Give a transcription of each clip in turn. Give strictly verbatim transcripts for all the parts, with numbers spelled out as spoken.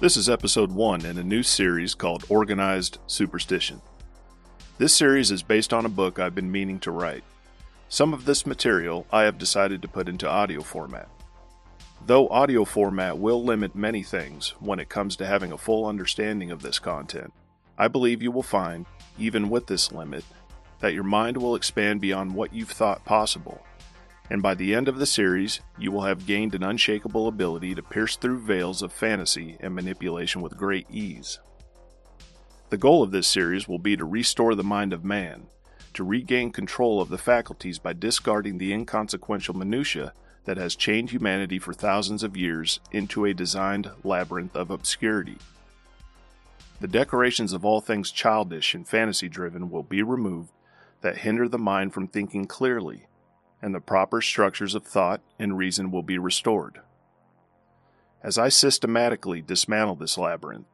This is episode one in a new series called Organized Superstition. This series is based on a book I've been meaning to write. Some of this material I have decided to put into audio format. Though audio format will limit many things when it comes to having a full understanding of this content, I believe you will find, even with this limit, that your mind will expand beyond what you've thought possible. And by the end of the series, you will have gained an unshakable ability to pierce through veils of fantasy and manipulation with great ease. The goal of this series will be to restore the mind of man, to regain control of the faculties by discarding the inconsequential minutiae that has chained humanity for thousands of years into a designed labyrinth of obscurity. The decorations of all things childish and fantasy-driven will be removed that hinder the mind from thinking clearly, and the proper structures of thought and reason will be restored. As I systematically dismantle this labyrinth,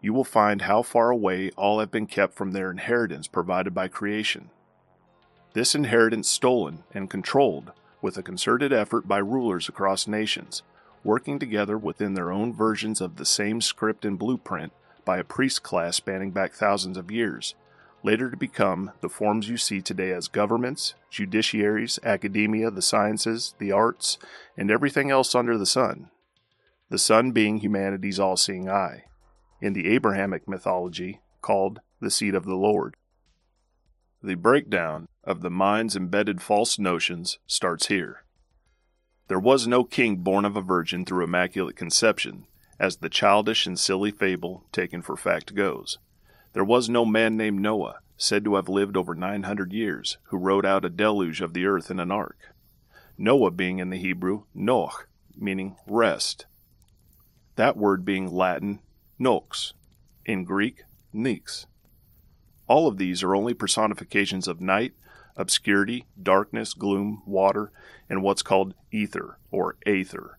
you will find how far away all have been kept from their inheritance provided by creation. This inheritance stolen and controlled with a concerted effort by rulers across nations, working together within their own versions of the same script and blueprint by a priest class spanning back thousands of years, later to become the forms you see today as governments, judiciaries, academia, the sciences, the arts, and everything else under the sun. The sun being humanity's all-seeing eye, in the Abrahamic mythology called the seed of the Lord. The breakdown of the mind's embedded false notions starts here. There was no king born of a virgin through immaculate conception, as the childish and silly fable taken for fact goes. There was no man named Noah, said to have lived over nine hundred years, who rode out a deluge of the earth in an ark. Noah being in the Hebrew, Noach, meaning rest. That word being Latin, nox, in Greek, nix. All of these are only personifications of night, obscurity, darkness, gloom, water, and what's called ether or aether,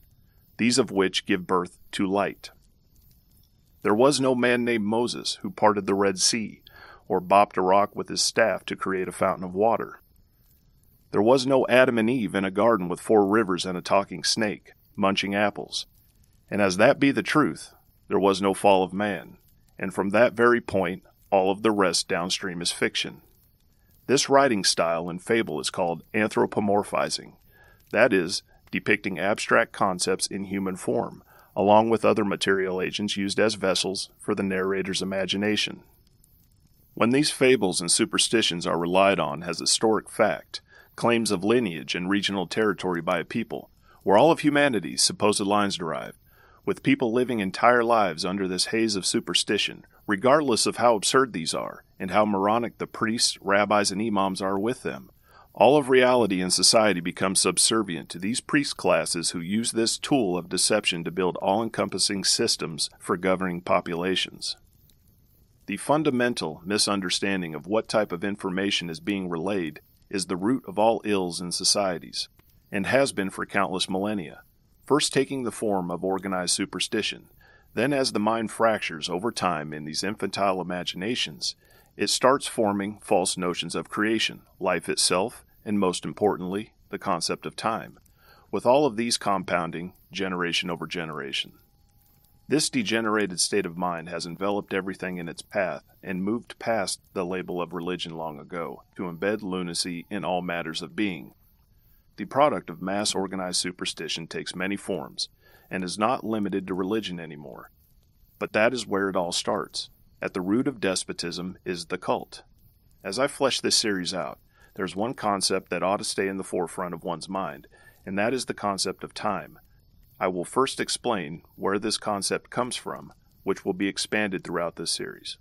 these of which give birth to light. There was no man named Moses who parted the Red Sea, or bopped a rock with his staff to create a fountain of water. There was no Adam and Eve in a garden with four rivers and a talking snake, munching apples. And as that be the truth, there was no fall of man, and from that very point, all of the rest downstream is fiction. This writing style in fable is called anthropomorphizing, that is, depicting abstract concepts in human form, along with other material agents used as vessels for the narrator's imagination. When these fables and superstitions are relied on as historic fact, claims of lineage and regional territory by a people, where all of humanity's supposed lines derive, with people living entire lives under this haze of superstition, regardless of how absurd these are, and how moronic the priests, rabbis, and imams are with them, all of reality and society becomes subservient to these priest classes who use this tool of deception to build all-encompassing systems for governing populations. The fundamental misunderstanding of what type of information is being relayed is the root of all ills in societies, and has been for countless millennia, first taking the form of organized superstition. Then as the mind fractures over time in these infantile imaginations, it starts forming false notions of creation, life itself, and most importantly, the concept of time, with all of these compounding generation over generation. This degenerated state of mind has enveloped everything in its path and moved past the label of religion long ago to embed lunacy in all matters of being. The product of mass organized superstition takes many forms and is not limited to religion anymore. But that is where it all starts. At the root of despotism is the cult. As I flesh this series out, there's one concept that ought to stay in the forefront of one's mind, and that is the concept of time. I will first explain where this concept comes from, which will be expanded throughout this series.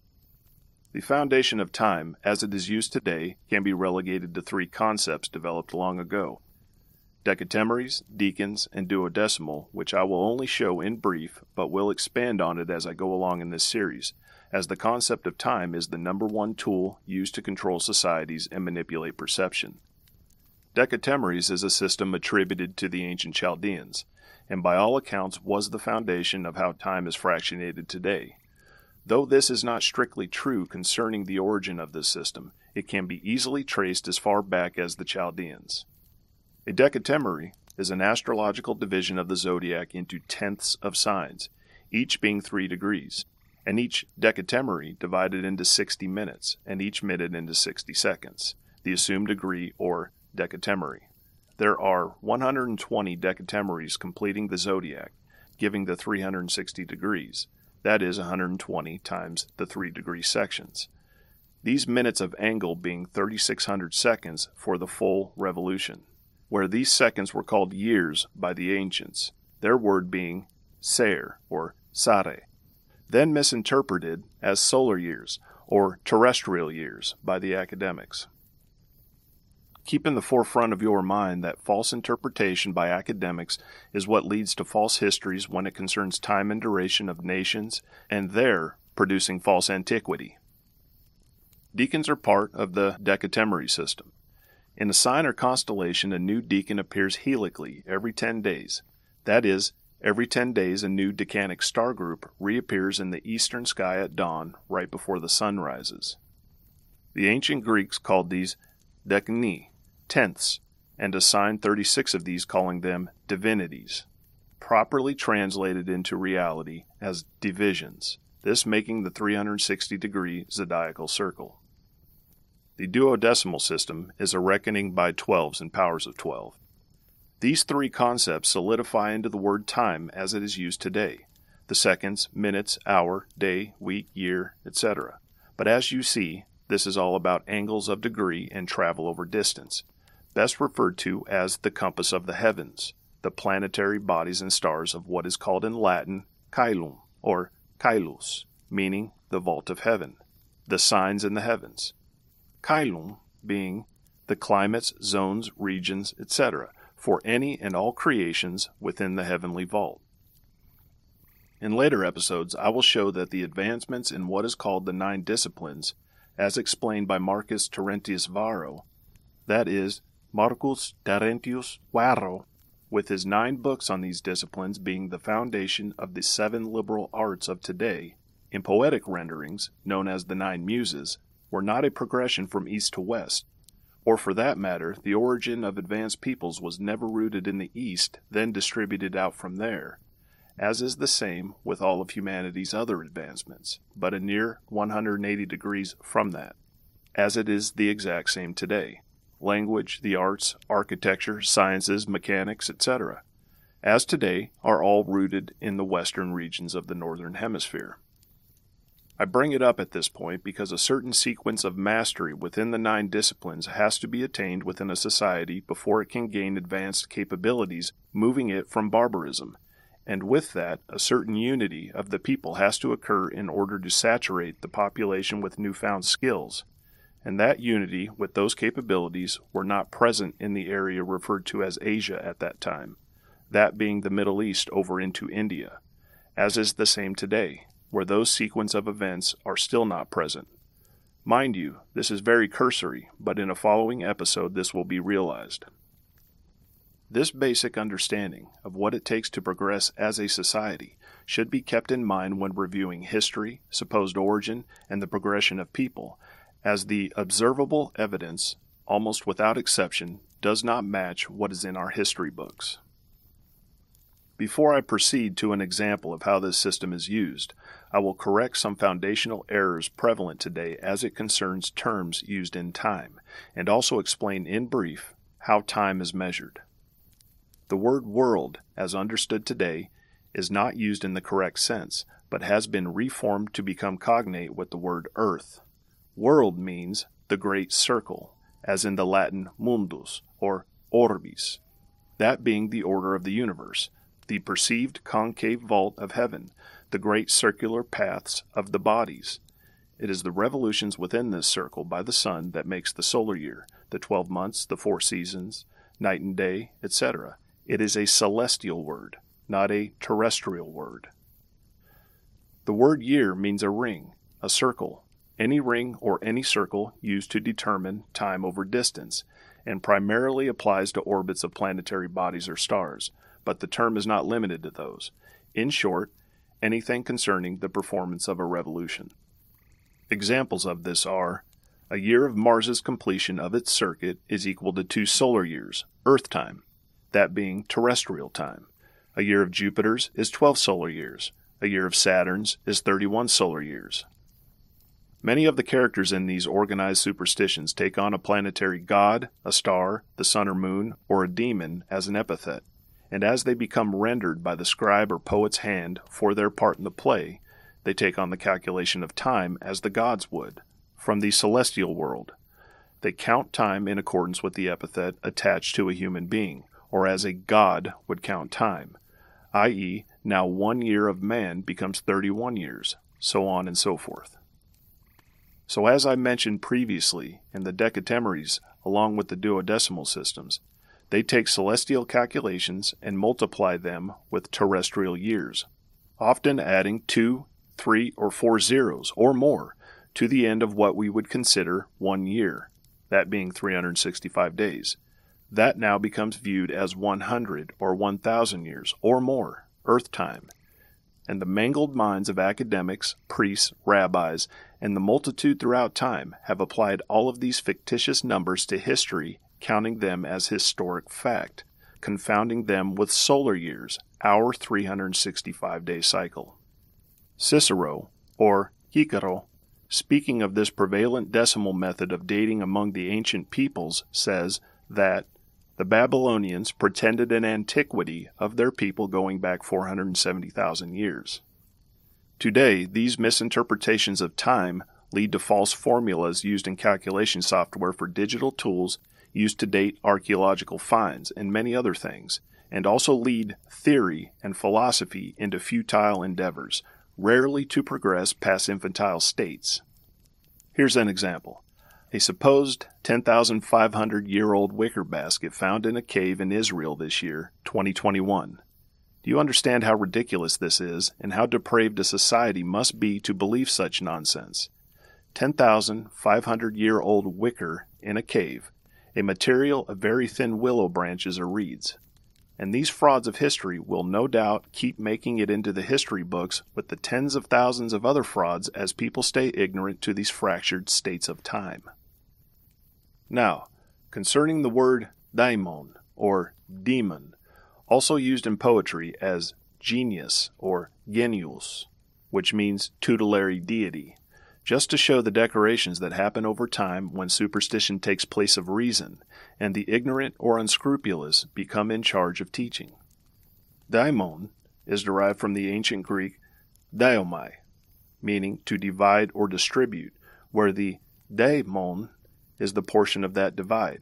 The foundation of time, as it is used today, can be relegated to three concepts developed long ago: decatemeries, decans, and duodecimal, which I will only show in brief, but will expand on it as I go along in this series, as the concept of time is the number one tool used to control societies and manipulate perception. Decatemeries is a system attributed to the ancient Chaldeans, and by all accounts was the foundation of how time is fractionated today. Though this is not strictly true concerning the origin of this system, it can be easily traced as far back as the Chaldeans. A decatemery is an astrological division of the zodiac into tenths of signs, each being three degrees, and each decatemery divided into sixty minutes, and each minute into sixty seconds, the assumed degree or decatemery. There are one hundred twenty decatemeries completing the zodiac, giving the three hundred sixty degrees, that is one hundred twenty times the three degree sections. These minutes of angle being thirty-six hundred seconds for the full revolution, where these seconds were called years by the ancients, their word being ser or sare, then misinterpreted as solar years or terrestrial years by the academics. Keep in the forefront of your mind that false interpretation by academics is what leads to false histories when it concerns time and duration of nations, and there producing false antiquity. Deacons are part of the decatemery system. In a sign or constellation, a new deacon appears helically every ten days. That is, every ten days a new decanic star group reappears in the eastern sky at dawn, right before the sun rises. The ancient Greeks called these decani, tenths, and assigned thirty-six of these, calling them divinities, properly translated into reality as divisions, this making the three hundred sixty degree zodiacal circle. The duodecimal system is a reckoning by twelves and powers of twelve. These three concepts solidify into the word time as it is used today, the seconds, minutes, hour, day, week, year, et cetera. But as you see, this is all about angles of degree and travel over distance, best referred to as the compass of the heavens, the planetary bodies and stars of what is called in Latin caelum, or caelus, meaning the vault of heaven, the signs in the heavens. Caelum being the climates, zones, regions, et cetera, for any and all creations within the heavenly vault. In later episodes, I will show that the advancements in what is called the nine disciplines, as explained by Marcus Terentius Varro, that is, Marcus Terentius Varro, with his nine books on these disciplines being the foundation of the seven liberal arts of today, in poetic renderings, known as the Nine Muses, were not a progression from east to west, or for that matter, the origin of advanced peoples was never rooted in the east, then distributed out from there, as is the same with all of humanity's other advancements, but a near one hundred eighty degrees from that, as it is the exact same today. Language, the arts, architecture, sciences, mechanics, et cetera, as today, are all rooted in the western regions of the northern hemisphere. I bring it up at this point because a certain sequence of mastery within the nine disciplines has to be attained within a society before it can gain advanced capabilities, moving it from barbarism. And with that, a certain unity of the people has to occur in order to saturate the population with newfound skills, and that unity with those capabilities were not present in the area referred to as Asia at that time, that being the Middle East over into India, as is the same today, where those sequence of events are still not present. Mind you, this is very cursory, but in a following episode this will be realized. This basic understanding of what it takes to progress as a society should be kept in mind when reviewing history, supposed origin, and the progression of people, as the observable evidence, almost without exception, does not match what is in our history books. Before I proceed to an example of how this system is used, I will correct some foundational errors prevalent today as it concerns terms used in time, and also explain in brief how time is measured. The word world, as understood today, is not used in the correct sense, but has been reformed to become cognate with the word earth. World means the great circle, as in the Latin mundus, or orbis, that being the order of the universe, the perceived concave vault of heaven, the great circular paths of the bodies. It is the revolutions within this circle by the sun that makes the solar year, the twelve months, the four seasons, night and day, et cetera. It is a celestial word, not a terrestrial word. The word year means a ring, a circle, any ring or any circle used to determine time over distance, and primarily applies to orbits of planetary bodies or stars, but the term is not limited to those. In short, anything concerning the performance of a revolution. Examples of this are, a year of Mars's completion of its circuit is equal to two solar years, Earth time, that being terrestrial time. A year of Jupiter's is twelve solar years. a year of Saturn's, is thirty-one solar years. Many of the characters in these organized superstitions take on a planetary god, a star, the sun or moon, or a demon as an epithet, and as they become rendered by the scribe or poet's hand for their part in the play, they take on the calculation of time as the gods would, from the celestial world. They count time in accordance with the epithet attached to a human being, or as a god would count time, that is, now one year of man becomes thirty-one years, so on and so forth. So as I mentioned previously, in the decatemeries, along with the duodecimal systems, they take celestial calculations and multiply them with terrestrial years, often adding two, three, or four zeros, or more, to the end of what we would consider one year, that being three hundred sixty-five days. That now becomes viewed as one hundred or one thousand years, or more, Earth time. And the mangled minds of academics, priests, rabbis, and the multitude throughout time have applied all of these fictitious numbers to history, counting them as historic fact, confounding them with solar years, our three hundred sixty-five day cycle. Cicero, or Cicero, speaking of this prevalent decimal method of dating among the ancient peoples, says that the Babylonians pretended an antiquity of their people going back four hundred seventy thousand years. Today, these misinterpretations of time lead to false formulas used in calculation software for digital tools used to date archaeological finds and many other things, and also lead theory and philosophy into futile endeavors, rarely to progress past infantile states. Here's an example. A supposed ten thousand five hundred year old wicker basket found in a cave in Israel this year, twenty twenty-one. Do you understand how ridiculous this is and how depraved a society must be to believe such nonsense? ten thousand five hundred year old wicker in a cave, a material of very thin willow branches or reeds. And these frauds of history will no doubt keep making it into the history books with the tens of thousands of other frauds as people stay ignorant to these fractured states of time. Now, concerning the word daimon, or demon, also used in poetry as genius, or genius, which means tutelary deity, just to show the decorations that happen over time when superstition takes place of reason, and the ignorant or unscrupulous become in charge of teaching. Daimon is derived from the ancient Greek daimai, meaning to divide or distribute, where the daimon is the portion of that divide.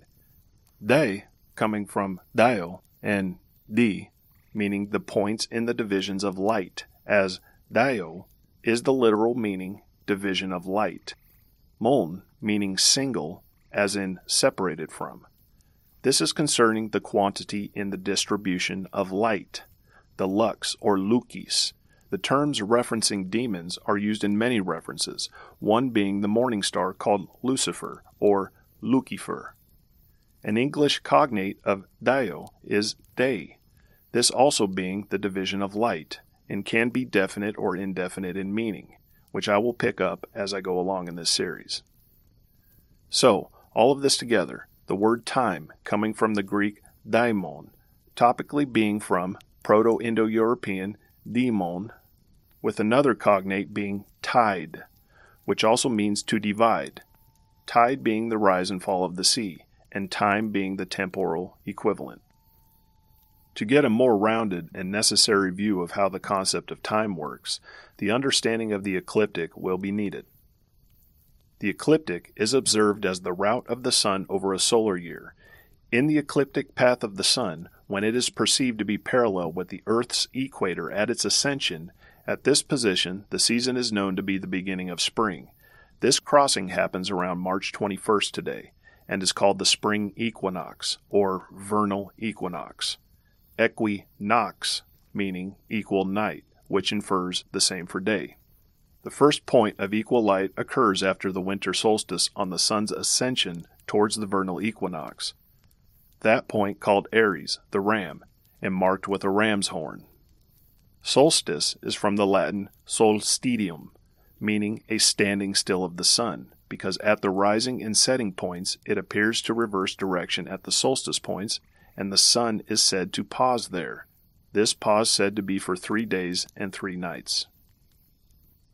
Dai coming from dio and di, meaning the points in the divisions of light, as dio is the literal meaning division of light, mon meaning single, as in separated from. This is concerning the quantity in the distribution of light, the lux or lukis. The terms referencing demons are used in many references, one being the morning star called Lucifer or Lucifer. An English cognate of dio is day, this also being the division of light, and can be definite or indefinite in meaning, which I will pick up as I go along in this series. So, all of this together, the word time coming from the Greek daimon, topically being from Proto-Indo-European daemon, with another cognate being tide, which also means to divide, tide being the rise and fall of the sea, and time being the temporal equivalent. To get a more rounded and necessary view of how the concept of time works, the understanding of the ecliptic will be needed. The ecliptic is observed as the route of the sun over a solar year. In the ecliptic path of the sun, when it is perceived to be parallel with the Earth's equator at its ascension, at this position the season is known to be the beginning of spring. This crossing happens around March twenty-first today, and is called the spring equinox, or vernal equinox. Equinox, meaning equal night, which infers the same for day. The first point of equal light occurs after the winter solstice on the sun's ascension towards the vernal equinox. That point called Aries, the ram, and marked with a ram's horn. Solstice is from the Latin solstitium, meaning a standing still of the sun, because at the rising and setting points it appears to reverse direction at the solstice points, and the sun is said to pause there. This pause said to be for three days and three nights.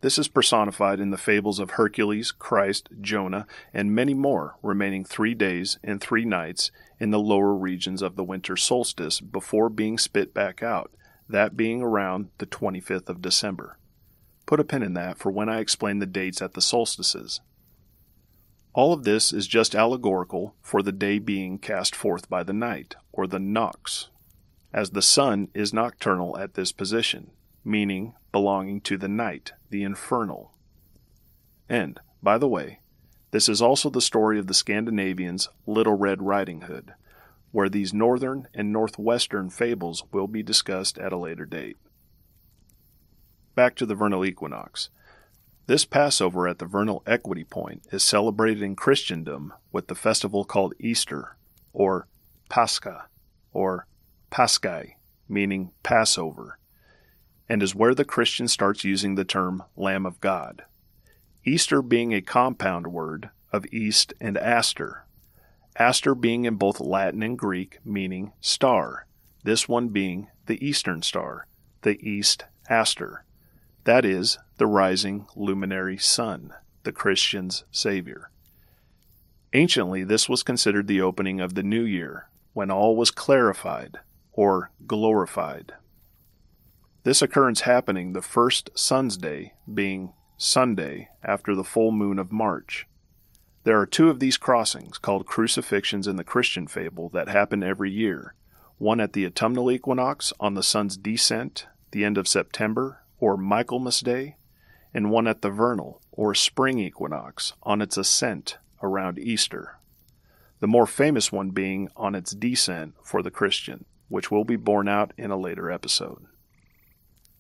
This is personified in the fables of Hercules, Christ, Jonah, and many more, remaining three days and three nights in the lower regions of the winter solstice before being spit back out, that being around the twenty-fifth of December. Put a pin in that for when I explain the dates at the solstices. All of this is just allegorical for the day being cast forth by the night, or the nox, as the sun is nocturnal at this position, meaning belonging to the night, the infernal. And, by the way, this is also the story of the Scandinavians' Little Red Riding Hood, where these northern and northwestern fables will be discussed at a later date. Back to the vernal equinox. This Passover at the vernal equity point is celebrated in Christendom with the festival called Easter, or Pascha, or Paschai, meaning Passover, and is where the Christian starts using the term Lamb of God. Easter being a compound word of east and aster, aster being in both Latin and Greek meaning star, this one being the eastern star, the east aster, that is, the rising luminary sun, the Christian's savior. Anciently, this was considered the opening of the new year, when all was clarified, or glorified. This occurrence happening the first sun's day, being Sunday, after the full moon of March. There are two of these crossings, called crucifixions in the Christian fable, that happen every year, one at the autumnal equinox on the sun's descent, the end of September, or Michaelmas Day, and one at the vernal, or spring equinox, on its ascent around Easter, the more famous one being on its descent for the Christian, which will be borne out in a later episode.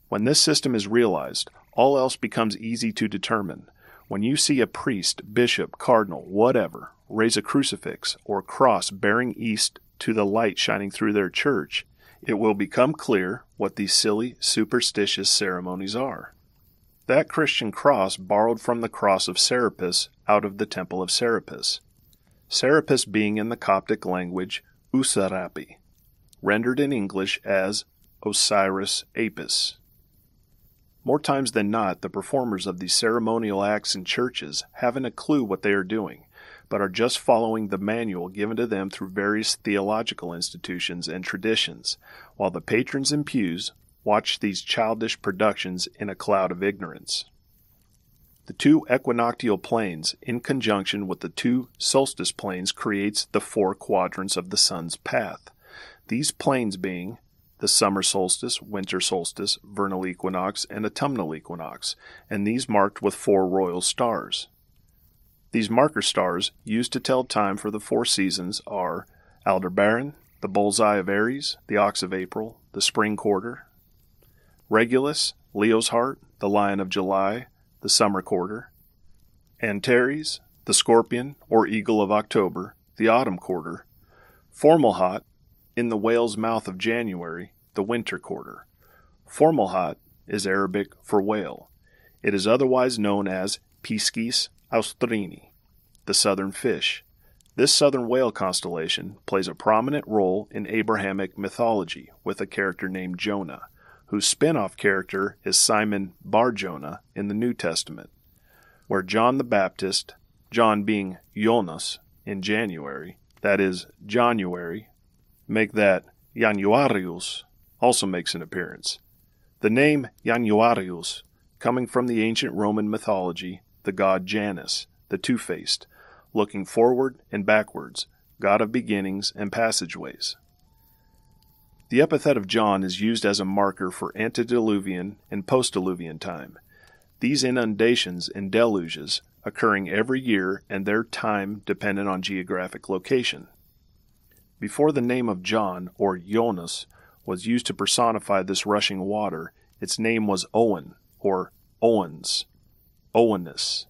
When this system is realized, all else becomes easy to determine. When you see a priest, bishop, cardinal, whatever, raise a crucifix or cross bearing east to the light shining through their church, it will become clear what these silly, superstitious ceremonies are. That Christian cross borrowed from the cross of Serapis out of the temple of Serapis, Serapis being in the Coptic language Usarapi, rendered in English as Osiris Apis. More times than not, the performers of these ceremonial acts in churches haven't a clue what they are doing, but are just following the manual given to them through various theological institutions and traditions, while the patrons in pews watch these childish productions in a cloud of ignorance. The two equinoctial planes, in conjunction with the two solstice planes, creates the four quadrants of the sun's path, these planes being the summer solstice, winter solstice, vernal equinox, and autumnal equinox, and these marked with four royal stars. These marker stars, used to tell time for the four seasons, are Aldebaran, the bullseye of Aries, the ox of April, the spring quarter; Regulus, Leo's heart, the lion of July, the summer quarter; Antares, the scorpion or eagle of October, the autumn quarter; Fomalhaut, in the whale's mouth of January, the winter quarter. Fomalhaut is Arabic for whale. It is otherwise known as Piscis austrini, the southern fish. This southern whale constellation plays a prominent role in Abrahamic mythology with a character named Jonah, whose spin-off character is Simon Bar-Jonah in the New Testament, where John the Baptist, John being Jonas in January, that is, January, make that Januarius, also makes an appearance. The name Januarius, coming from the ancient Roman mythology, the god Janus, the two-faced, looking forward and backwards, god of beginnings and passageways. The epithet of John is used as a marker for antediluvian and post-diluvian time, these inundations and deluges occurring every year and their time dependent on geographic location. Before the name of John, or Jonas, was used to personify this rushing water, its name was Owen, or Owens, Owenus,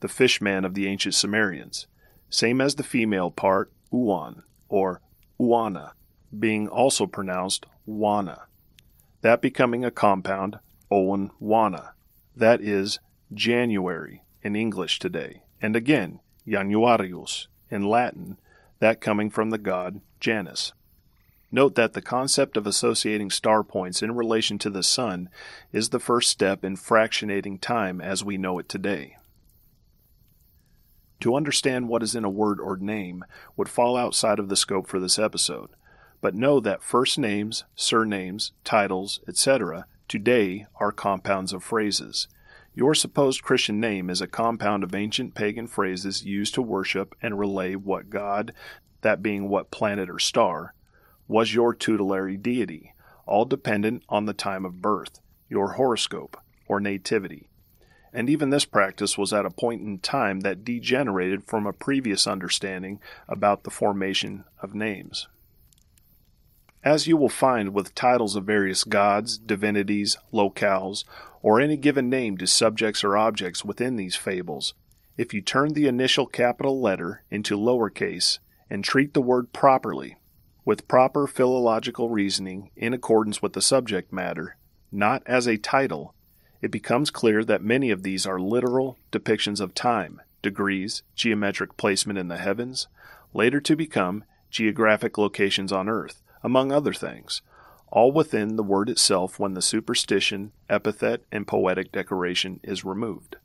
the fishman of the ancient Sumerians, same as the female part, Uan, or Uana, being also pronounced Wana, that becoming a compound, Owen Wana, that is, January in English today, and again, Januarius in Latin, that coming from the god Janus. Note that the concept of associating star points in relation to the sun is the first step in fractionating time as we know it today. To understand what is in a word or name would fall outside of the scope for this episode, but know that first names, surnames, titles, et cetera today are compounds of phrases. Your supposed Christian name is a compound of ancient pagan phrases used to worship and relay what god, that being what planet or star, was your tutelary deity, all dependent on the time of birth, your horoscope, or nativity. And even this practice was at a point in time that degenerated from a previous understanding about the formation of names. As you will find with titles of various gods, divinities, locales, or any given name to subjects or objects within these fables, if you turn the initial capital letter into lowercase and treat the word properly, with proper philological reasoning in accordance with the subject matter, not as a title, it becomes clear that many of these are literal depictions of time, degrees, geometric placement in the heavens, later to become geographic locations on earth, among other things, all within the word itself when the superstition, epithet, and poetic decoration is removed.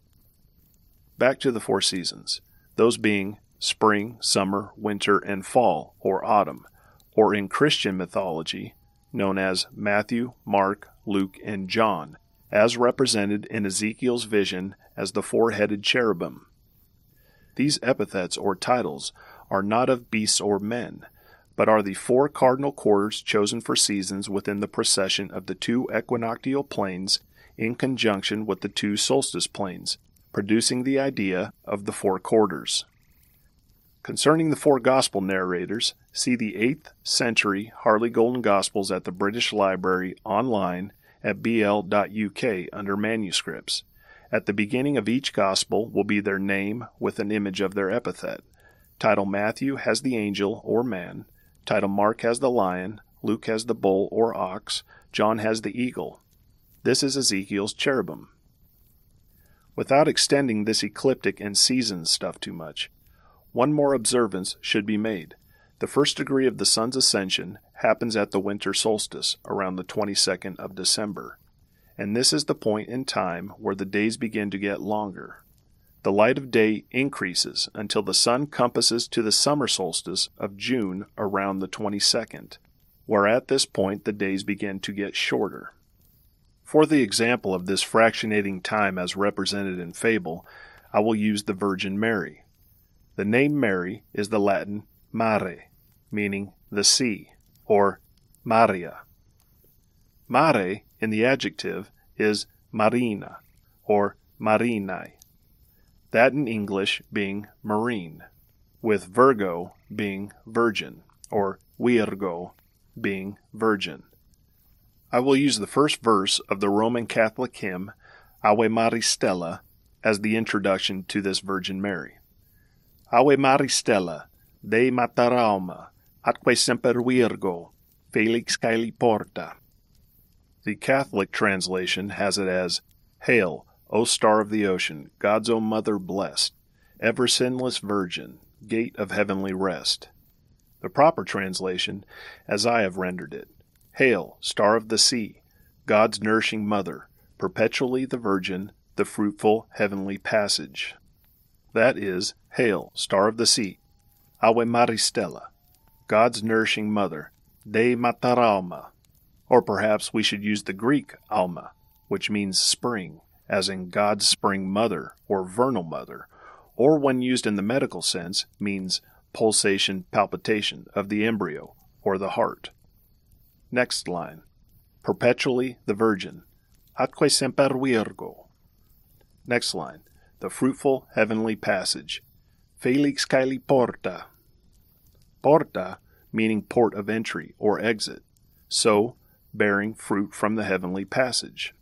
Back to the four seasons, those being spring, summer, winter, and fall, or autumn, or in Christian mythology, known as Matthew, Mark, Luke, and John, as represented in Ezekiel's vision as the four-headed cherubim. These epithets or titles are not of beasts or men, but are the four cardinal quarters chosen for seasons within the precession of the two equinoctial planes in conjunction with the two solstice planes, producing the idea of the four quarters. Concerning the four gospel narrators, see the eighth century Harley Golden Gospels at the British Library online at b l dot u k under manuscripts. At the beginning of each gospel will be their name with an image of their epithet. Title Matthew has the angel or man, title Mark has the lion, Luke has the bull or ox, John has the eagle. This is Ezekiel's cherubim. Without extending this ecliptic and seasons stuff too much, one more observance should be made. The first degree of the sun's ascension happens at the winter solstice, around the twenty-second of December, and this is the point in time where the days begin to get longer. The light of day increases until the sun compasses to the summer solstice of June around the twenty-second, where at this point the days begin to get shorter. For the example of this fractionating time as represented in fable, I will use the Virgin Mary. The name Mary is the Latin mare, meaning the sea, or Maria. Mare, in the adjective, is marina, or marinae, that in English being marine, with Virgo being virgin, or Virgo being virgin. I will use the first verse of the Roman Catholic hymn, Ave Maria Stella, as the introduction to this Virgin Mary. Ave Maria Stella, Dei mater alma, atque semper Virgo, felix caeli porta. The Catholic translation has it as, Hail, O star of the ocean, God's own mother blessed, ever sinless virgin, gate of heavenly rest. The proper translation, as I have rendered it, Hail, star of the sea, God's nourishing mother, perpetually the virgin, the fruitful heavenly passage. That is, Hail, star of the sea, Ave Maria Stella, God's nourishing mother, Dei mater alma, or perhaps we should use the Greek alma, which means spring, as in God's spring mother or vernal mother, or when used in the medical sense, means pulsation, palpitation of the embryo or the heart. Next line, perpetually the virgin, atque semper Virgo. Next line, the fruitful heavenly passage, Felix caeli porta. Porta, meaning port of entry or exit, so bearing fruit from the heavenly passage.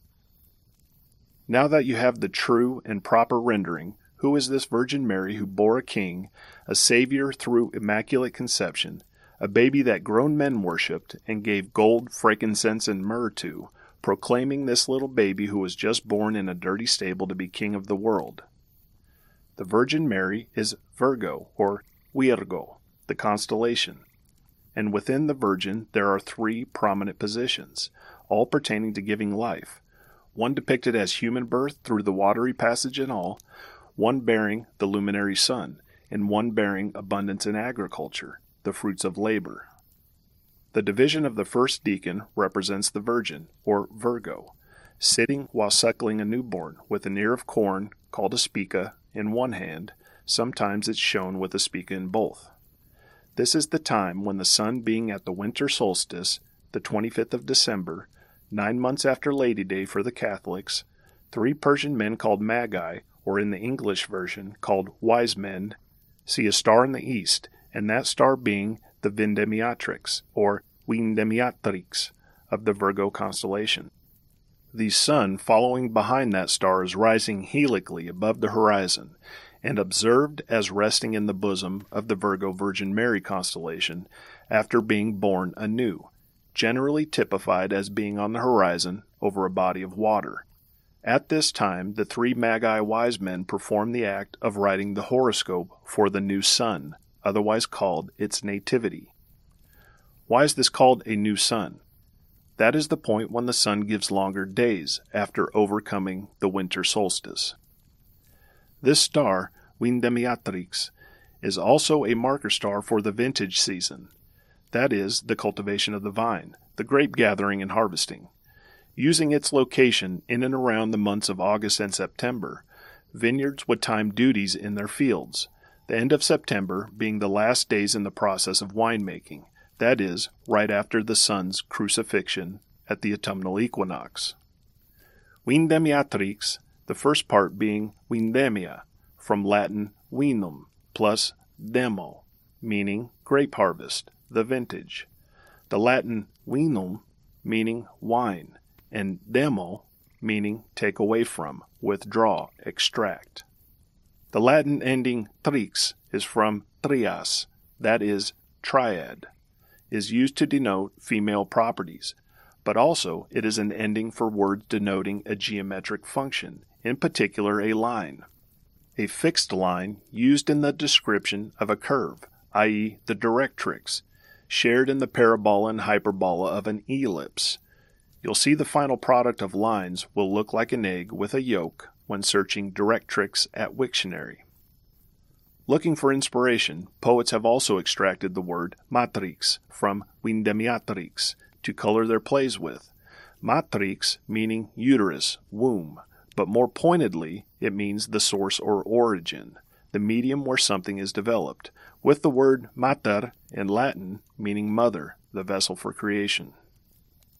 Now that you have the true and proper rendering, who is this Virgin Mary who bore a king, a savior through immaculate conception, a baby that grown men worshipped and gave gold, frankincense, and myrrh to, proclaiming this little baby who was just born in a dirty stable to be king of the world? The Virgin Mary is Virgo, or Virgo, the constellation. and within the Virgin there are three prominent positions, all pertaining to giving life, one depicted as human birth through the watery passage and all, one bearing the luminary sun, and one bearing abundance in agriculture, the fruits of labor. The division of the first deacon represents the Virgin, or Virgo, sitting while suckling a newborn with an ear of corn, called a spica, in one hand, sometimes it's shown with a spica in both. This is the time when the sun being at the winter solstice, the twenty-fifth of December, nine months after Lady Day for the Catholics, three Persian men called Magi, or in the English version called wise men, see a star in the east, and that star being the Vindemiatrix, or Vindemiatrix, of the Virgo constellation. The sun following behind that star is rising helically above the horizon, and observed as resting in the bosom of the Virgo Virgin Mary constellation after being born anew, generally typified as being on the horizon over a body of water. At this time, the three Magi wise men perform the act of writing the horoscope for the new sun, otherwise called its nativity. Why is this called a new sun? That is the point when the sun gives longer days after overcoming the winter solstice. This star, Vindemiatrix, is also a marker star for the vintage season, that is, the cultivation of the vine, the grape gathering and harvesting. Using its location in and around the months of August and September, vineyards would time duties in their fields, the end of September being the last days in the process of winemaking, that is, right after the sun's crucifixion at the autumnal equinox. Vindemiatrix, the first part being Vindemia, from Latin vinum, plus demo, meaning grape harvest, the vintage. The Latin vinum, meaning wine, and demo, meaning take away from, withdraw, extract. The Latin ending trix is from trias, that is, triad, is used to denote female properties, but also it is an ending for words denoting a geometric function, in particular a line. A fixed line used in the description of a curve, that is the directrix, shared in the parabola and hyperbola of an ellipse. You'll see the final product of lines will look like an egg with a yolk when searching directrix at Wiktionary. Looking for inspiration, poets have also extracted the word matrix from Vindemiatrix to color their plays with, matrix meaning uterus, womb, but more pointedly, it means the source or origin, the medium where something is developed, with the word mater in Latin meaning mother, the vessel for creation.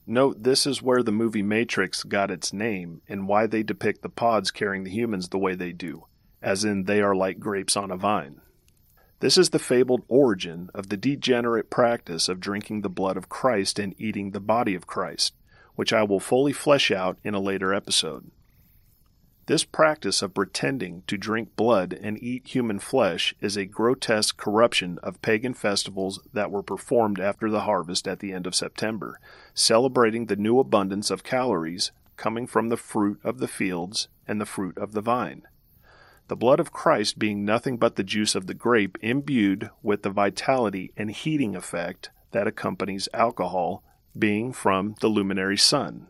Note this is where the movie Matrix got its name and why they depict the pods carrying the humans the way they do, as in they are like grapes on a vine. This is the fabled origin of the degenerate practice of drinking the blood of Christ and eating the body of Christ, which I will fully flesh out in a later episode. This practice of pretending to drink blood and eat human flesh is a grotesque corruption of pagan festivals that were performed after the harvest at the end of September, celebrating the new abundance of calories coming from the fruit of the fields and the fruit of the vine. The blood of Christ being nothing but the juice of the grape imbued with the vitality and heating effect that accompanies alcohol, being from the luminary sun.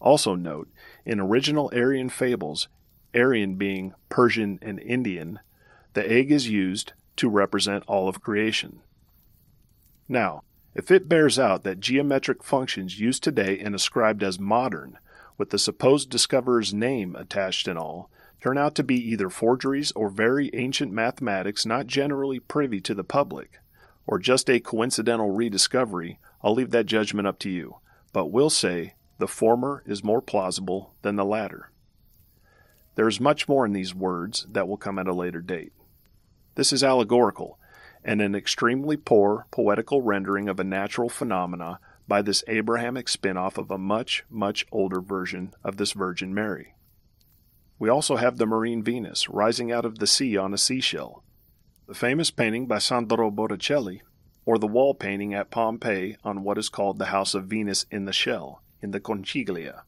Also note, in original Aryan fables, Aryan being Persian and Indian, the egg is used to represent all of creation. Now, if it bears out that geometric functions used today and ascribed as modern, with the supposed discoverer's name attached and all, turn out to be either forgeries or very ancient mathematics not generally privy to the public, or just a coincidental rediscovery, I'll leave that judgment up to you, but will say the former is more plausible than the latter. There is much more in these words that will come at a later date. This is allegorical, and an extremely poor poetical rendering of a natural phenomena by this Abrahamic spin-off of a much, much older version of this Virgin Mary. We also have the marine Venus rising out of the sea on a seashell, the famous painting by Sandro Botticelli, or the wall painting at Pompeii on what is called the House of Venus in the Shell, in the Conchiglia.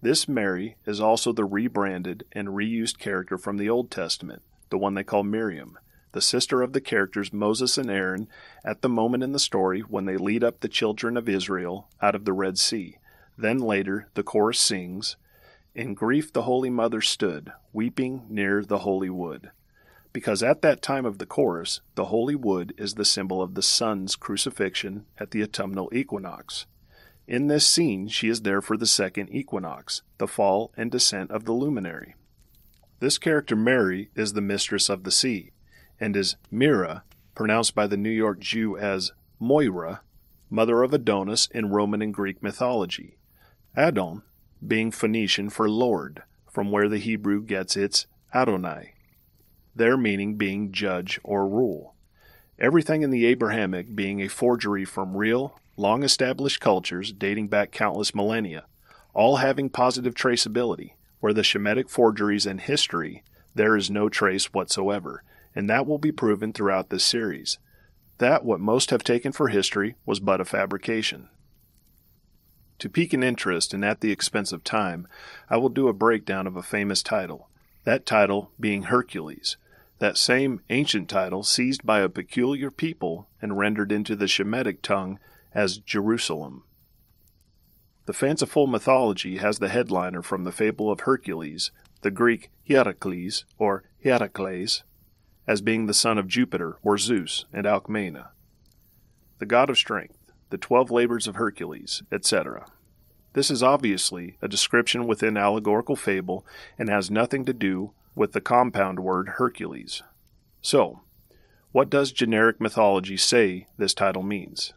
This Mary is also the rebranded and reused character from the Old Testament, the one they call Miriam, the sister of the characters Moses and Aaron, at the moment in the story when they lead up the children of Israel out of the Red Sea. Then later, the chorus sings, "In grief the Holy Mother stood, weeping near the holy wood." Because at that time of the chorus, the holy wood is the symbol of the sun's crucifixion at the autumnal equinox. In this scene, she is there for the second equinox, the fall and descent of the luminary. This character Mary is the mistress of the sea, and is Mira, pronounced by the New York Jew as Moira, mother of Adonis in Roman and Greek mythology. Adon being Phoenician for Lord, from where the Hebrew gets its Adonai, their meaning being judge or rule. Everything in the Abrahamic being a forgery from real, long-established cultures dating back countless millennia, all having positive traceability, where the Shemitic forgeries in history, there is no trace whatsoever, and that will be proven throughout this series, that what most have taken for history was but a fabrication. To pique an interest and at the expense of time, I will do a breakdown of a famous title, that title being Hercules, that same ancient title seized by a peculiar people and rendered into the Shemitic tongue as Jerusalem. The fanciful mythology has the headliner from the fable of Hercules, the Greek Heracles or Heracles, as being the son of Jupiter or Zeus and Alcmena, the god of strength, the twelve labors of Hercules, et cetera. This is obviously a description within allegorical fable and has nothing to do with the compound word Hercules. So, what does generic mythology say this title means?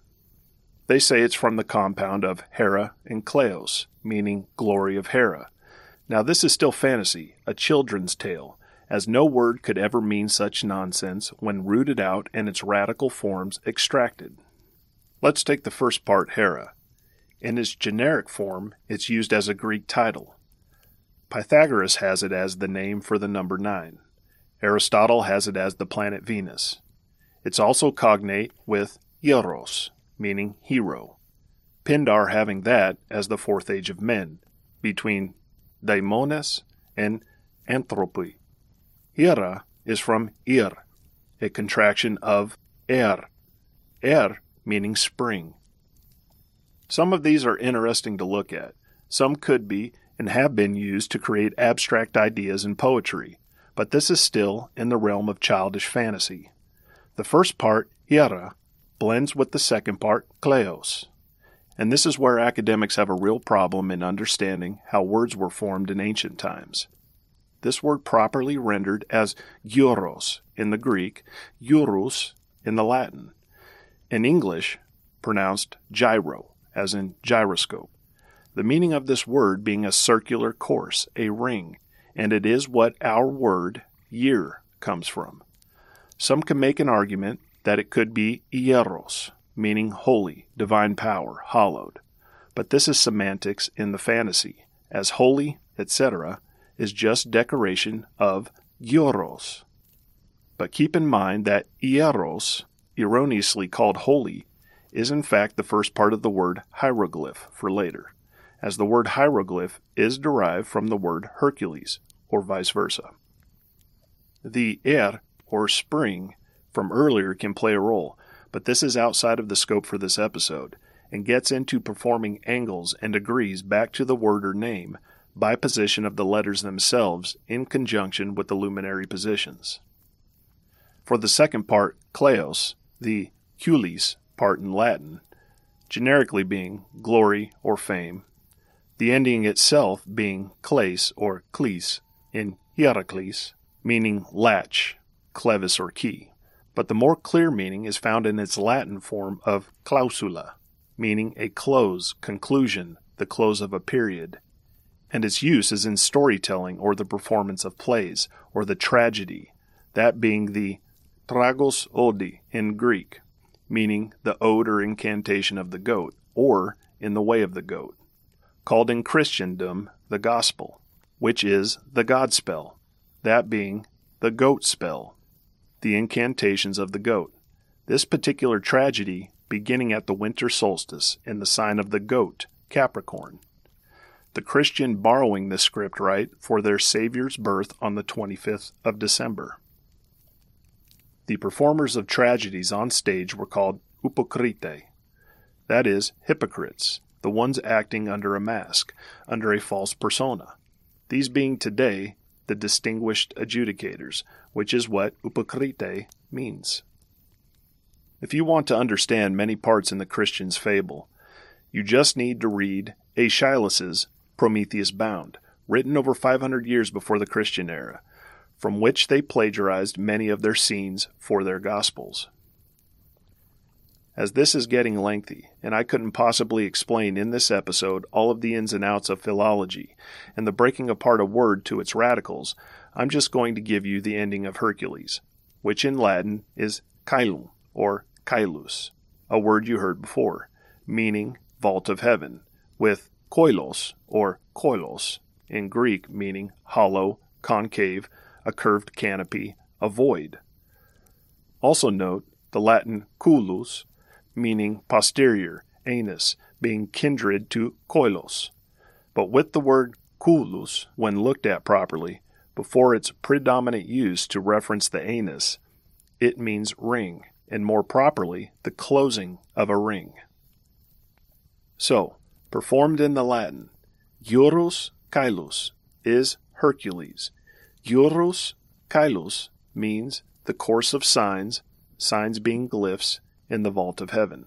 They say it's from the compound of Hera and Kleos, meaning glory of Hera. Now this is still fantasy, a children's tale, as no word could ever mean such nonsense when rooted out and its radical forms extracted. Let's take the first part, Hera. In its generic form, it's used as a Greek title. Pythagoras has it as the name for the number nine. Aristotle has it as the planet Venus. It's also cognate with Hieros, meaning hero, Pindar having that as the fourth age of men, between daimones and anthropoi. Hera is from ir, a contraction of er, er meaning spring. Some of these are interesting to look at. Some could be and have been used to create abstract ideas in poetry, but this is still in the realm of childish fantasy. The first part, Hera, blends with the second part, kleos. And this is where academics have a real problem in understanding how words were formed in ancient times. This word properly rendered as gyros in the Greek, gyros in the Latin. In English, pronounced gyro, as in gyroscope. The meaning of this word being a circular course, a ring, and it is what our word, year, comes from. Some can make an argument that it could be hieros, meaning holy, divine power, hallowed. But this is semantics in the fantasy, as holy, et cetera, is just decoration of gyros. But keep in mind that hieros, erroneously called holy, is in fact the first part of the word hieroglyph for later, as the word hieroglyph is derived from the word Hercules, or vice versa. The er, or spring, from earlier can play a role, but this is outside of the scope for this episode, and gets into performing angles and degrees back to the word or name by position of the letters themselves in conjunction with the luminary positions. For the second part, kleos, the culis part in Latin, generically being glory or fame, the ending itself being kleis or cleis in Heracles, meaning latch, clevis or key. But the more clear meaning is found in its Latin form of clausula, meaning a close, conclusion, the close of a period, and its use is in storytelling or the performance of plays, or the tragedy, that being the tragos odi in Greek, meaning the ode or incantation of the goat, or in the way of the goat, called in Christendom the gospel, which is the God spell, that being the goat spell, the incantations of the goat. This particular tragedy beginning at the winter solstice in the sign of the goat, Capricorn. The Christian borrowing this script right for their Savior's birth on the twenty-fifth of December. The performers of tragedies on stage were called hypocritae, that is, hypocrites, the ones acting under a mask, under a false persona, these being today the distinguished adjudicators, which is what hypocritae means. If you want to understand many parts in the Christian's fable, you just need to read Aeschylus's Prometheus Bound, written over five hundred years before the Christian era, from which they plagiarized many of their scenes for their Gospels. As this is getting lengthy, and I couldn't possibly explain in this episode all of the ins and outs of philology and the breaking apart a word to its radicals, I'm just going to give you the ending of Hercules, which in Latin is caelum, or caelus, a word you heard before, meaning vault of heaven, with koilos, or koilos, in Greek meaning hollow, concave, a curved canopy, a void. Also note the Latin culus, meaning posterior, anus, being kindred to koilos. But with the word culus, when looked at properly, before its predominant use to reference the anus, it means ring, and more properly, the closing of a ring. So, performed in the Latin, Iurus caelus is Hercules. Iurus caelus means the course of signs, signs being glyphs, in the vault of heaven.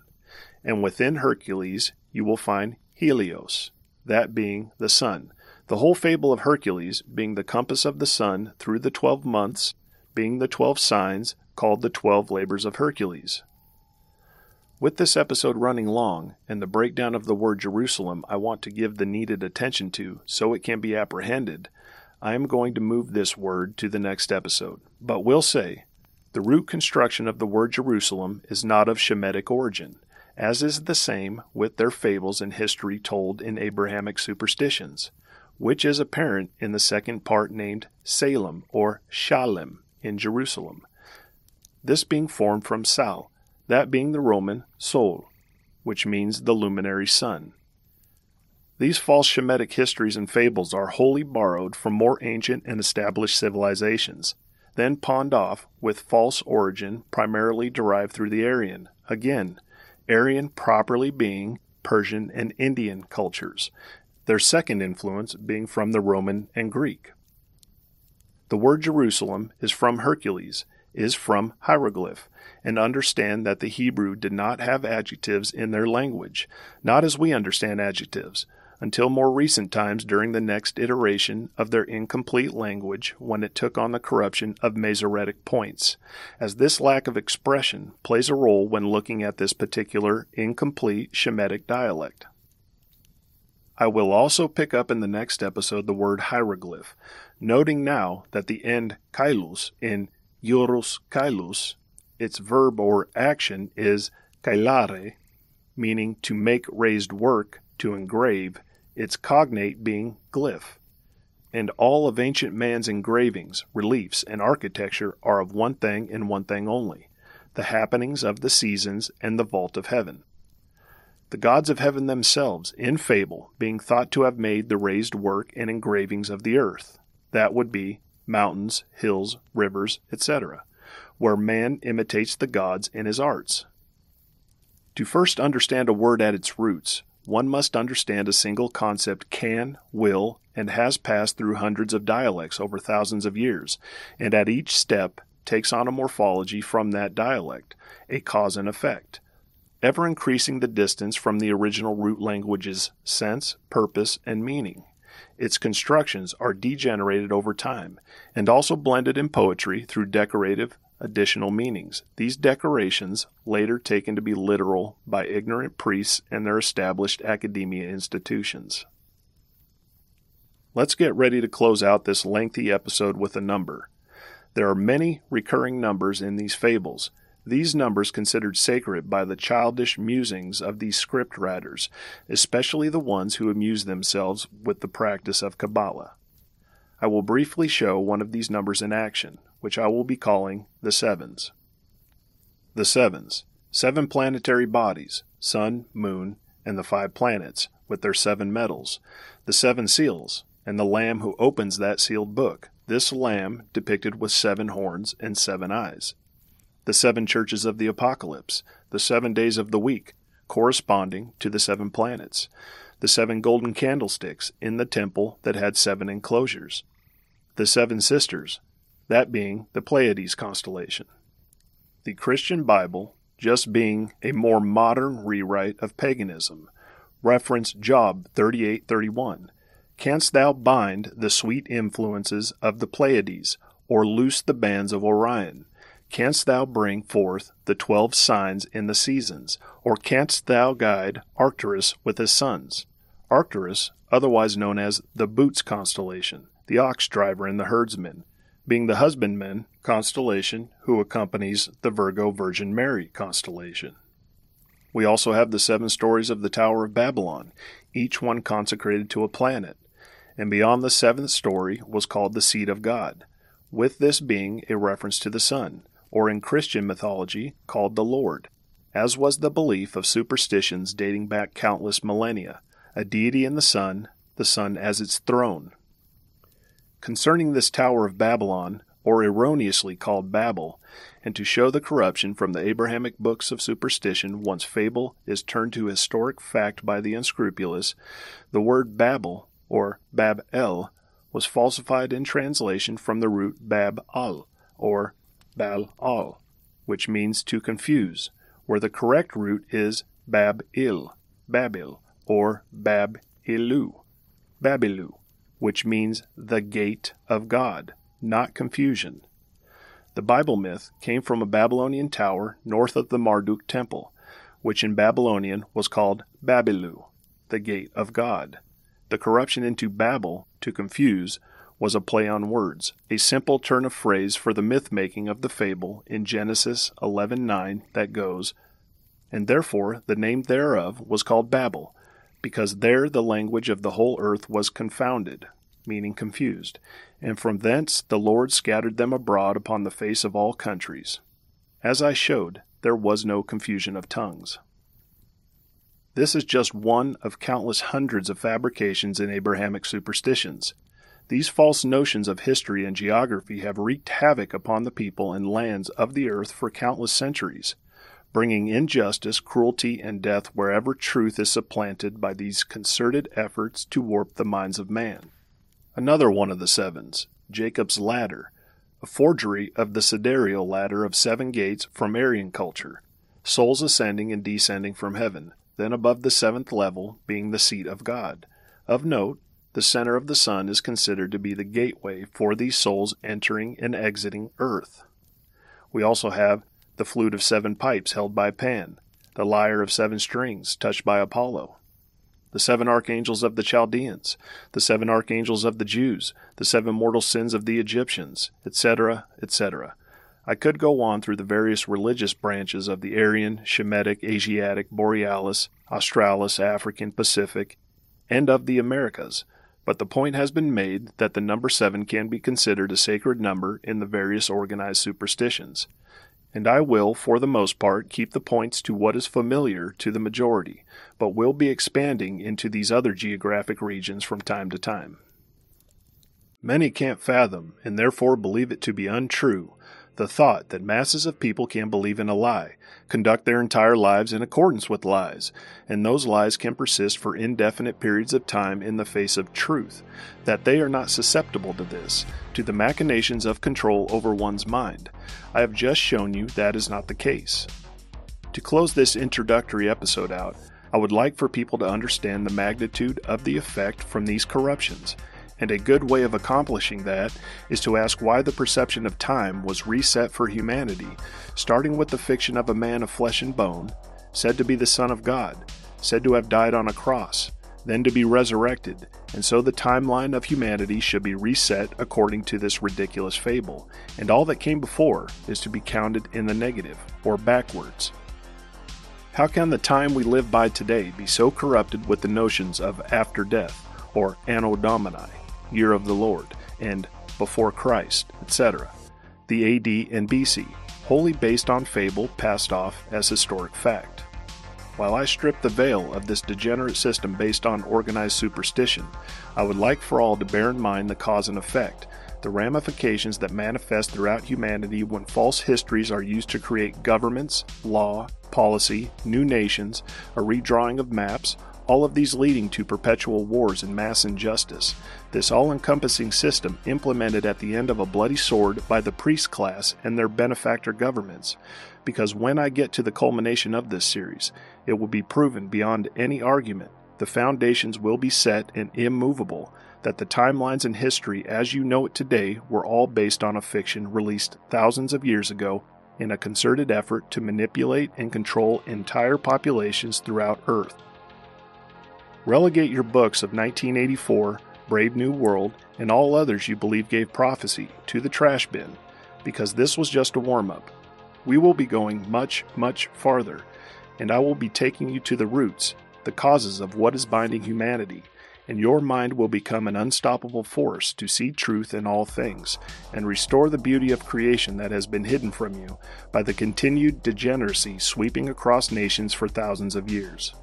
And within Hercules, you will find Helios, that being the sun. The whole fable of Hercules being the compass of the sun through the twelve months, being the twelve signs, called the twelve labors of Hercules. With this episode running long, and the breakdown of the word Jerusalem I want to give the needed attention to so it can be apprehended, I am going to move this word to the next episode, but will say, the root construction of the word Jerusalem is not of Shemitic origin, as is the same with their fables and history told in Abrahamic superstitions, which is apparent in the second part named Salem or Shalem in Jerusalem, this being formed from Sal, that being the Roman Sol, which means the luminary sun. These false Shemitic histories and fables are wholly borrowed from more ancient and established civilizations, then pawned off with false origin primarily derived through the Aryan, again, Aryan properly being Persian and Indian cultures, their second influence being from the Roman and Greek. The word Jerusalem is from Hercules, is from hieroglyph, and understand that the Hebrew did not have adjectives in their language, not as we understand adjectives, until more recent times during the next iteration of their incomplete language when it took on the corruption of Masoretic points, as this lack of expression plays a role when looking at this particular incomplete Shemitic dialect. I will also pick up in the next episode the word hieroglyph, noting now that the end kailus in Iurus kailus, its verb or action is kailare, meaning to make raised work, to engrave, its cognate being glyph. And all of ancient man's engravings, reliefs, and architecture are of one thing and one thing only, the happenings of the seasons and the vault of heaven. The gods of heaven themselves, in fable, being thought to have made the raised work and engravings of the earth, that would be mountains, hills, rivers, et cetera, where man imitates the gods in his arts. To first understand a word at its roots, one must understand a single concept can, will, and has passed through hundreds of dialects over thousands of years, and at each step takes on a morphology from that dialect, a cause and effect, ever increasing the distance from the original root language's sense, purpose, and meaning. Its constructions are degenerated over time, and also blended in poetry through decorative, additional meanings. These decorations, later taken to be literal by ignorant priests and their established academia institutions. Let's get ready to close out this lengthy episode with a number. There are many recurring numbers in these fables, these numbers considered sacred by the childish musings of these script writers, especially the ones who amuse themselves with the practice of Kabbalah. I will briefly show one of these numbers in action, which I will be calling the sevens. The sevens, seven planetary bodies, sun, moon, and the five planets, with their seven metals, the seven seals, and the lamb who opens that sealed book, this lamb depicted with seven horns and seven eyes. the seven churches of the apocalypse, the seven days of the week, corresponding to the seven planets, the seven golden candlesticks in the temple that had seven enclosures, the seven sisters, that being the Pleiades constellation. The Christian Bible, just being a more modern rewrite of paganism, reference Job thirty-eight thirty-one. Canst thou bind the sweet influences of the Pleiades, or loose the bands of Orion? Canst thou bring forth the twelve signs in the seasons, or canst thou guide Arcturus with his sons? Arcturus, otherwise known as the Boots constellation, the ox driver and the herdsman, being the husbandman constellation who accompanies the Virgo Virgin Mary constellation. We also have the seven stories of the Tower of Babylon, each one consecrated to a planet. And beyond the seventh story was called the Seat of God, with this being a reference to the sun, or in Christian mythology called the Lord, as was the belief of superstitions dating back countless millennia, a deity in the sun, the sun as its throne. Concerning this Tower of Babylon, or erroneously called Babel, and to show the corruption from the Abrahamic books of superstition once fable is turned to historic fact by the unscrupulous, the word Babel, or Bab-el, was falsified in translation from the root Bab-al, or Bal-al, which means to confuse, where the correct root is Bab-il, Babil, or Bab-ilu, Babilu, which means the gate of God, not confusion. The Bible myth came from a Babylonian tower north of the Marduk temple, which in Babylonian was called Babilu, the gate of God. The corruption into Babel, to confuse, was a play on words, a simple turn of phrase for the myth-making of the fable in Genesis eleven nine that goes, and therefore the name thereof was called Babel, because there the language of the whole earth was confounded, meaning confused, and from thence the Lord scattered them abroad upon the face of all countries. As I showed, there was no confusion of tongues. This is just one of countless hundreds of fabrications in Abrahamic superstitions. These false notions of history and geography have wreaked havoc upon the people and lands of the earth for countless centuries, bringing injustice, cruelty, and death wherever truth is supplanted by these concerted efforts to warp the minds of man. Another one of the sevens, Jacob's ladder, a forgery of the sidereal ladder of seven gates from Aryan culture, souls ascending and descending from heaven, then above the seventh level being the seat of God. Of note, the center of the sun is considered to be the gateway for these souls entering and exiting earth. We also have the flute of seven pipes held by Pan, the lyre of seven strings touched by Apollo, the seven archangels of the Chaldeans, the seven archangels of the Jews, the seven mortal sins of the Egyptians, et cetera, et cetera. I could go on through the various religious branches of the Aryan, Shemitic, Asiatic, Borealis, Australis, African, Pacific, and of the Americas, but the point has been made that the number seven can be considered a sacred number in the various organized superstitions. And I will, for the most part, keep the points to what is familiar to the majority, but will be expanding into these other geographic regions from time to time. Many can't fathom, and therefore believe it to be untrue, the thought that masses of people can believe in a lie, conduct their entire lives in accordance with lies, and those lies can persist for indefinite periods of time in the face of truth, that they are not susceptible to this, to the machinations of control over one's mind. I have just shown you that is not the case. To close this introductory episode out, I would like for people to understand the magnitude of the effect from these corruptions. And a good way of accomplishing that is to ask why the perception of time was reset for humanity, starting with the fiction of a man of flesh and bone, said to be the Son of God, said to have died on a cross, then to be resurrected, and so the timeline of humanity should be reset according to this ridiculous fable, and all that came before is to be counted in the negative, or backwards. How can the time we live by today be so corrupted with the notions of after death, or Anno Domini, Year of the Lord, and Before Christ, et cetera, the A D and B C, wholly based on fable passed off as historic fact? While I strip the veil of this degenerate system based on organized superstition, I would like for all to bear in mind the cause and effect, the ramifications that manifest throughout humanity when false histories are used to create governments, law, policy, new nations, a redrawing of maps, all of these leading to perpetual wars and mass injustice. This all-encompassing system implemented at the end of a bloody sword by the priest class and their benefactor governments. Because when I get to the culmination of this series, it will be proven beyond any argument, the foundations will be set and immovable, that the timelines in history as you know it today were all based on a fiction released thousands of years ago in a concerted effort to manipulate and control entire populations throughout Earth. Relegate your books of nineteen eighty-four, Brave New World, and all others you believe gave prophecy to the trash bin, because this was just a warm-up. We will be going much, much farther, and I will be taking you to the roots, the causes of what is binding humanity, and your mind will become an unstoppable force to see truth in all things, and restore the beauty of creation that has been hidden from you by the continued degeneracy sweeping across nations for thousands of years.